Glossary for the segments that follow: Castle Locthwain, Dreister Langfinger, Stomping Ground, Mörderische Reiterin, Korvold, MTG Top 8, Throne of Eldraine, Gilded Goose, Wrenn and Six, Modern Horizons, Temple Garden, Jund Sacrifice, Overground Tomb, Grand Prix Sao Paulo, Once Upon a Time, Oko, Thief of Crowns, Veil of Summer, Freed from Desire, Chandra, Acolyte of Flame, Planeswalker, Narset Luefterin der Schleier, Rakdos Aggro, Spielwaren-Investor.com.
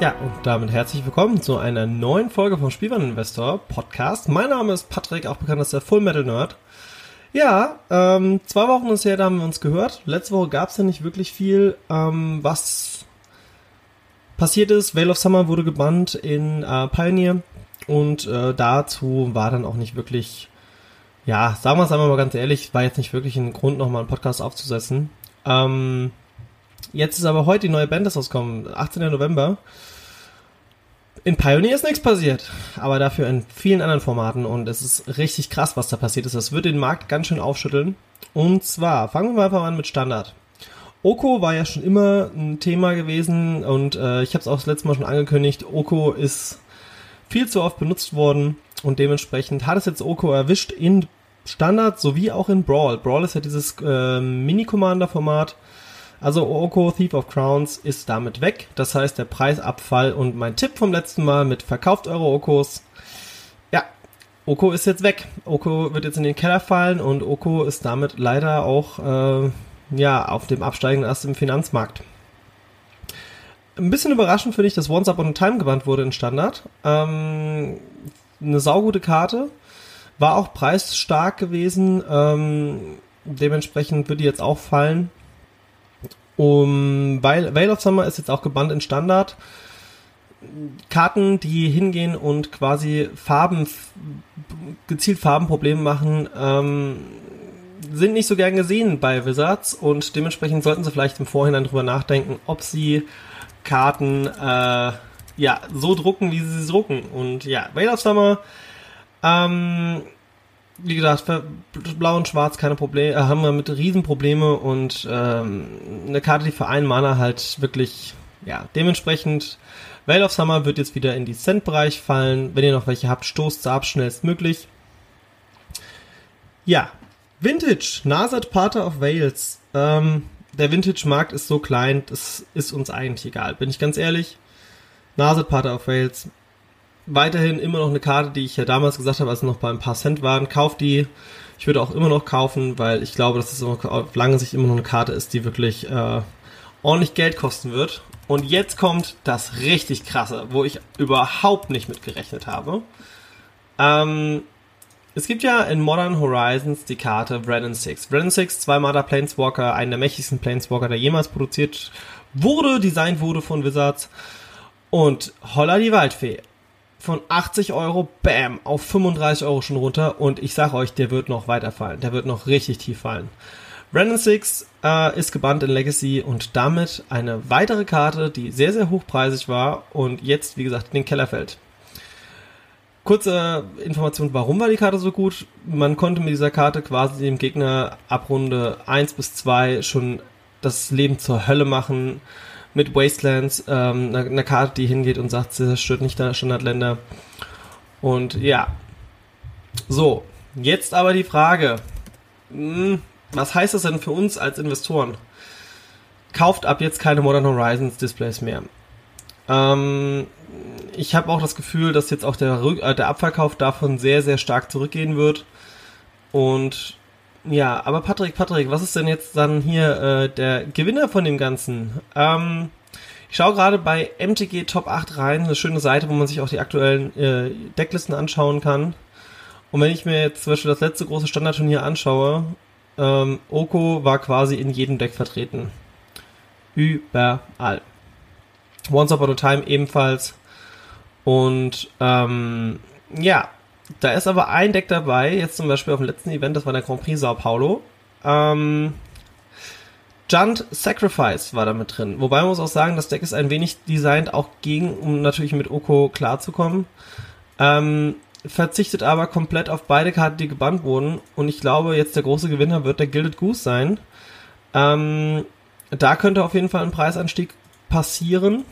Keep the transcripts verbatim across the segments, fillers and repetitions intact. Ja, und damit herzlich willkommen zu einer neuen Folge vom Spielwareninvestor Podcast. Mein Name ist Patrick, auch bekannt als der Full Metal Nerd. Ja, ähm, zwei Wochen ist her, da haben wir uns gehört. Letzte Woche gab es ja nicht wirklich viel, ähm, was passiert ist. Veil of Summer wurde gebannt in äh, Pioneer und äh, dazu war dann auch nicht wirklich, ja, sagen wir es einmal mal ganz ehrlich, war jetzt nicht wirklich ein Grund, nochmal einen Podcast aufzusetzen. Ähm... Jetzt ist aber heute die neue Band, das rauskommt, achtzehnten November. In Pioneer ist nichts passiert, aber dafür in vielen anderen Formaten und es ist richtig krass, was da passiert ist. Das wird den Markt ganz schön aufschütteln. Und zwar fangen wir einfach mal an mit Standard. Oko war ja schon immer ein Thema gewesen und äh, ich habe es auch das letzte Mal schon angekündigt. Oko ist viel zu oft benutzt worden und dementsprechend hat es jetzt Oko erwischt in Standard sowie auch in Brawl. Brawl ist ja dieses äh, Mini-Commander-Format. Also Oko, Thief of Crowns ist damit weg. Das heißt, der Preisabfall und mein Tipp vom letzten Mal mit verkauft eure Okos. Ja, Oko ist jetzt weg. Oko wird jetzt in den Keller fallen und Oko ist damit leider auch äh, ja, auf dem absteigenden Ast im Finanzmarkt. Ein bisschen überraschend finde ich, dass Once Upon a Time gebannt wurde in Standard. Ähm, eine saugute Karte. War auch preisstark gewesen. Ähm, dementsprechend wird die jetzt auch fallen. Um, weil Veil of Summer ist jetzt auch gebannt in Standard. Karten, die hingehen und quasi Farben, gezielt Farbenprobleme machen, ähm, sind nicht so gern gesehen bei Wizards und dementsprechend sollten sie vielleicht im Vorhinein drüber nachdenken, ob sie Karten äh, ja so drucken, wie sie sie drucken. Und ja, Veil of Summer, ähm, wie gesagt, für Blau und Schwarz keine Probleme, äh, haben wir mit Riesenprobleme und ähm, eine Karte, die für einen Mana halt wirklich, ja, dementsprechend Veil of Summer wird jetzt wieder in die Cent-Bereich fallen. Wenn ihr noch welche habt, stoßt sie ab, schnellstmöglich. Ja, Vintage, Narset, Parter of Veils. Ähm, der Vintage-Markt ist so klein, das ist uns eigentlich egal, bin ich ganz ehrlich. Narset, Parter of Veils. Weiterhin immer noch eine Karte, die ich ja damals gesagt habe, als noch bei ein paar Cent waren. Kauft die. Ich würde auch immer noch kaufen, weil ich glaube, dass es auf lange Sicht immer noch eine Karte ist, die wirklich äh, ordentlich Geld kosten wird. Und jetzt kommt das richtig Krasse, wo ich überhaupt nicht mit gerechnet habe. Ähm, es gibt ja in Modern Horizons die Karte Wrenn and Six. Wrenn and Six, zwei Mana Planeswalker, einen der mächtigsten Planeswalker, der jemals produziert wurde, designt wurde von Wizards. Und holla die Waldfee. Von achtzig Euro, bam, auf fünfunddreißig Euro schon runter. Und ich sag euch, der wird noch weiterfallen. Der wird noch richtig tief fallen. Wrenn and Six äh, ist gebannt in Legacy und damit eine weitere Karte, die sehr, sehr hochpreisig war und jetzt, wie gesagt, in den Keller fällt. Kurze Information, warum war die Karte so gut? Man konnte mit dieser Karte quasi dem Gegner ab Runde eins bis zwei schon das Leben zur Hölle machen mit Wastelands, ähm, einer, einer Karte, die hingeht und sagt, sie zerstört nicht deine Standardländer. Und ja, so, jetzt aber die Frage, hm, was heißt das denn für uns als Investoren? Kauft ab jetzt keine Modern Horizons Displays mehr. Ähm, ich habe auch das Gefühl, dass jetzt auch der, Rück- äh, der Abverkauf davon sehr, sehr stark zurückgehen wird. Und ja, aber Patrick, Patrick, was ist denn jetzt dann hier äh, der Gewinner von dem Ganzen? Ähm, ich schaue gerade bei M T G Top acht rein, eine schöne Seite, wo man sich auch die aktuellen äh, Decklisten anschauen kann. Und wenn ich mir jetzt zum Beispiel das letzte große Standardturnier anschaue, Ähm, Oko war quasi in jedem Deck vertreten. Überall. Once Upon a Time ebenfalls. Und ähm, ja, da ist aber ein Deck dabei, jetzt zum Beispiel auf dem letzten Event, das war der Grand Prix Sao Paulo. Ähm, Jund Sacrifice war da mit drin. Wobei man muss auch sagen, das Deck ist ein wenig designed auch gegen, um natürlich mit Oko klarzukommen. Ähm, verzichtet aber komplett auf beide Karten, die gebannt wurden. Und ich glaube, jetzt der große Gewinner wird der Gilded Goose sein. Ähm, da könnte auf jeden Fall ein Preisanstieg passieren.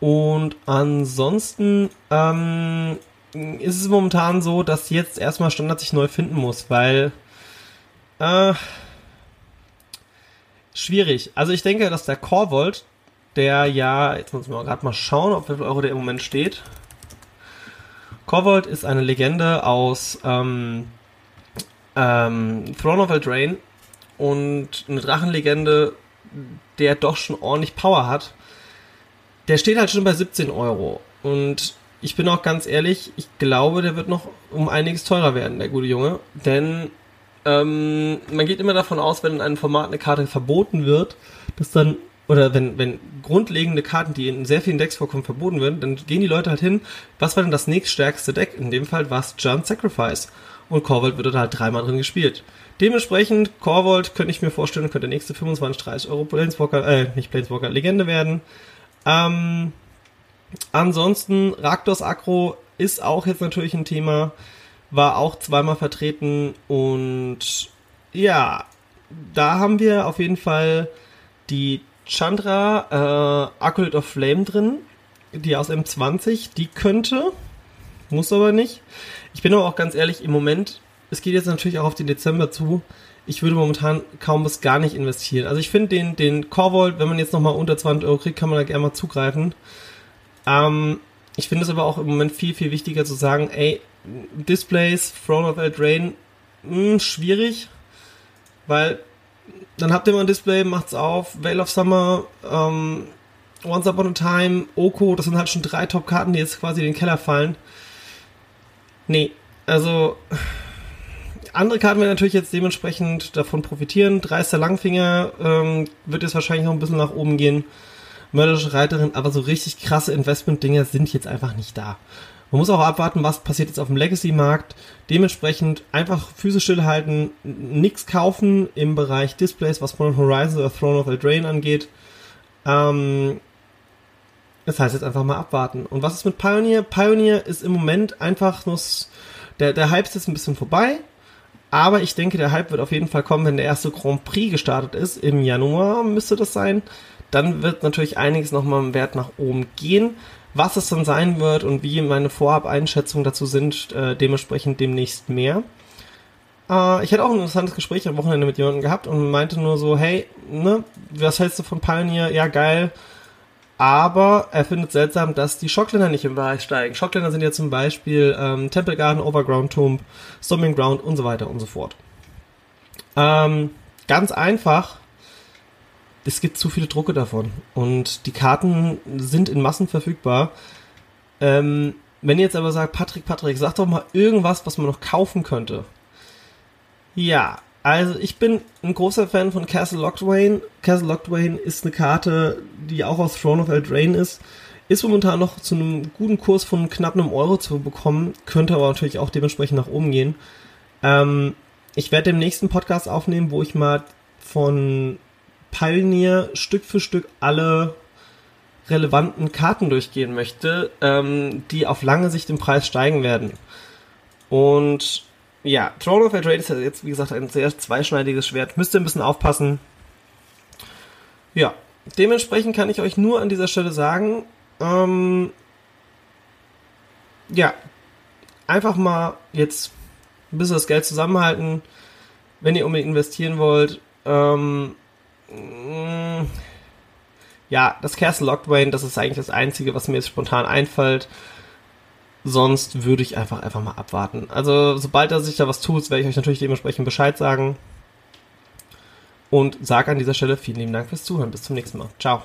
Und ansonsten ähm, ist es momentan so, dass jetzt erstmal Standard sich neu finden muss, weil äh, schwierig. Also ich denke, dass der Korvold, der ja, jetzt muss man gerade mal schauen, auf wie viel Euro der im Moment steht. Korvold ist eine Legende aus ähm, ähm, Throne of Eldraine und eine Drachenlegende, der doch schon ordentlich Power hat. Der steht halt schon bei siebzehn Euro und ich bin auch ganz ehrlich, ich glaube, der wird noch um einiges teurer werden, der gute Junge, denn ähm, man geht immer davon aus, wenn in einem Format eine Karte verboten wird, dass dann oder wenn wenn grundlegende Karten, die in sehr vielen Decks vorkommen, verboten werden, dann gehen die Leute halt hin, was war denn das nächststärkste Deck? In dem Fall war es Jund Sacrifice. Und Korvold wird da halt dreimal drin gespielt. Dementsprechend, Korvold, könnte ich mir vorstellen, könnte der nächste fünfundzwanzig, dreißig Euro Planeswalker, äh, nicht Planeswalker, Legende werden. Ähm, ansonsten, Rakdos Aggro ist auch jetzt natürlich ein Thema, war auch zweimal vertreten und ja, da haben wir auf jeden Fall die Chandra, äh, Acolyte of Flame drin, die aus M zwanzig, die könnte, muss aber nicht. Ich bin aber auch ganz ehrlich, im Moment, es geht jetzt natürlich auch auf den Dezember zu, ich würde momentan kaum bis gar nicht investieren. Also ich finde den, den Korvold, wenn man jetzt nochmal unter zwanzig Euro kriegt, kann man da gerne mal zugreifen. Ähm, ich finde es aber auch im Moment viel, viel wichtiger zu sagen, ey, Displays, Throne of Eldraine, mh, schwierig, weil dann habt ihr mal ein Display, macht's auf, Veil of Summer, ähm, Once Upon a Time, Oko, das sind halt schon drei Top-Karten, die jetzt quasi in den Keller fallen. Nee, also andere Karten werden natürlich jetzt dementsprechend davon profitieren. Dreister Langfinger ähm, wird jetzt wahrscheinlich noch ein bisschen nach oben gehen. Mörderische Reiterin, aber so richtig krasse Investment-Dinger sind jetzt einfach nicht da. Man muss auch abwarten, was passiert jetzt auf dem Legacy-Markt. Dementsprechend einfach Füße stillhalten, nichts kaufen im Bereich Displays, was Modern Horizons oder Throne of Eldraine angeht. Ähm, das heißt jetzt einfach mal abwarten. Und was ist mit Pioneer? Pioneer ist im Moment einfach nur... Der, der Hype ist jetzt ein bisschen vorbei, aber ich denke, der Hype wird auf jeden Fall kommen, wenn der erste Grand Prix gestartet ist. Im Januar müsste das sein. Dann wird natürlich einiges nochmal im Wert nach oben gehen. Was es dann sein wird und wie meine Vorab-Einschätzungen dazu sind, äh, dementsprechend demnächst mehr. Äh, ich hatte auch ein interessantes Gespräch am Wochenende mit jemandem gehabt und meinte nur so, hey, ne, was hältst du von Pioneer? Ja, geil. Aber er findet seltsam, dass die Schockländer nicht im Bereich steigen. Schockländer sind ja zum Beispiel ähm, Temple Garden, Overground Tomb, Stomping Ground und so weiter und so fort. Ähm, ganz einfach. Es gibt zu viele Drucke davon und die Karten sind in Massen verfügbar. Ähm, wenn ihr jetzt aber sagt, Patrick, Patrick, sag doch mal irgendwas, was man noch kaufen könnte. Ja, also ich bin ein großer Fan von Castle Locthwain. Castle Locthwain ist eine Karte, die auch aus Throne of Eldraine ist. Ist momentan noch zu einem guten Kurs von knapp einem Euro zu bekommen, könnte aber natürlich auch dementsprechend nach oben gehen. Ähm, ich werde den nächsten Podcast aufnehmen, wo ich mal von Pioneer Stück für Stück alle relevanten Karten durchgehen möchte, ähm, die auf lange Sicht im Preis steigen werden. Und ja, Throne of Eldraine ist ja jetzt, wie gesagt, ein sehr zweischneidiges Schwert. Müsst ihr ein bisschen aufpassen. Ja, dementsprechend kann ich euch nur an dieser Stelle sagen, ähm, ja, einfach mal jetzt ein bisschen das Geld zusammenhalten, wenn ihr unbedingt investieren wollt. Ähm, Ja, das Castle Locthwain, das ist eigentlich das Einzige, was mir jetzt spontan einfällt. Sonst würde ich einfach einfach mal abwarten. Also, sobald da sich da was tut, werde ich euch natürlich dementsprechend Bescheid sagen. Und sage an dieser Stelle vielen lieben Dank fürs Zuhören. Bis zum nächsten Mal. Ciao.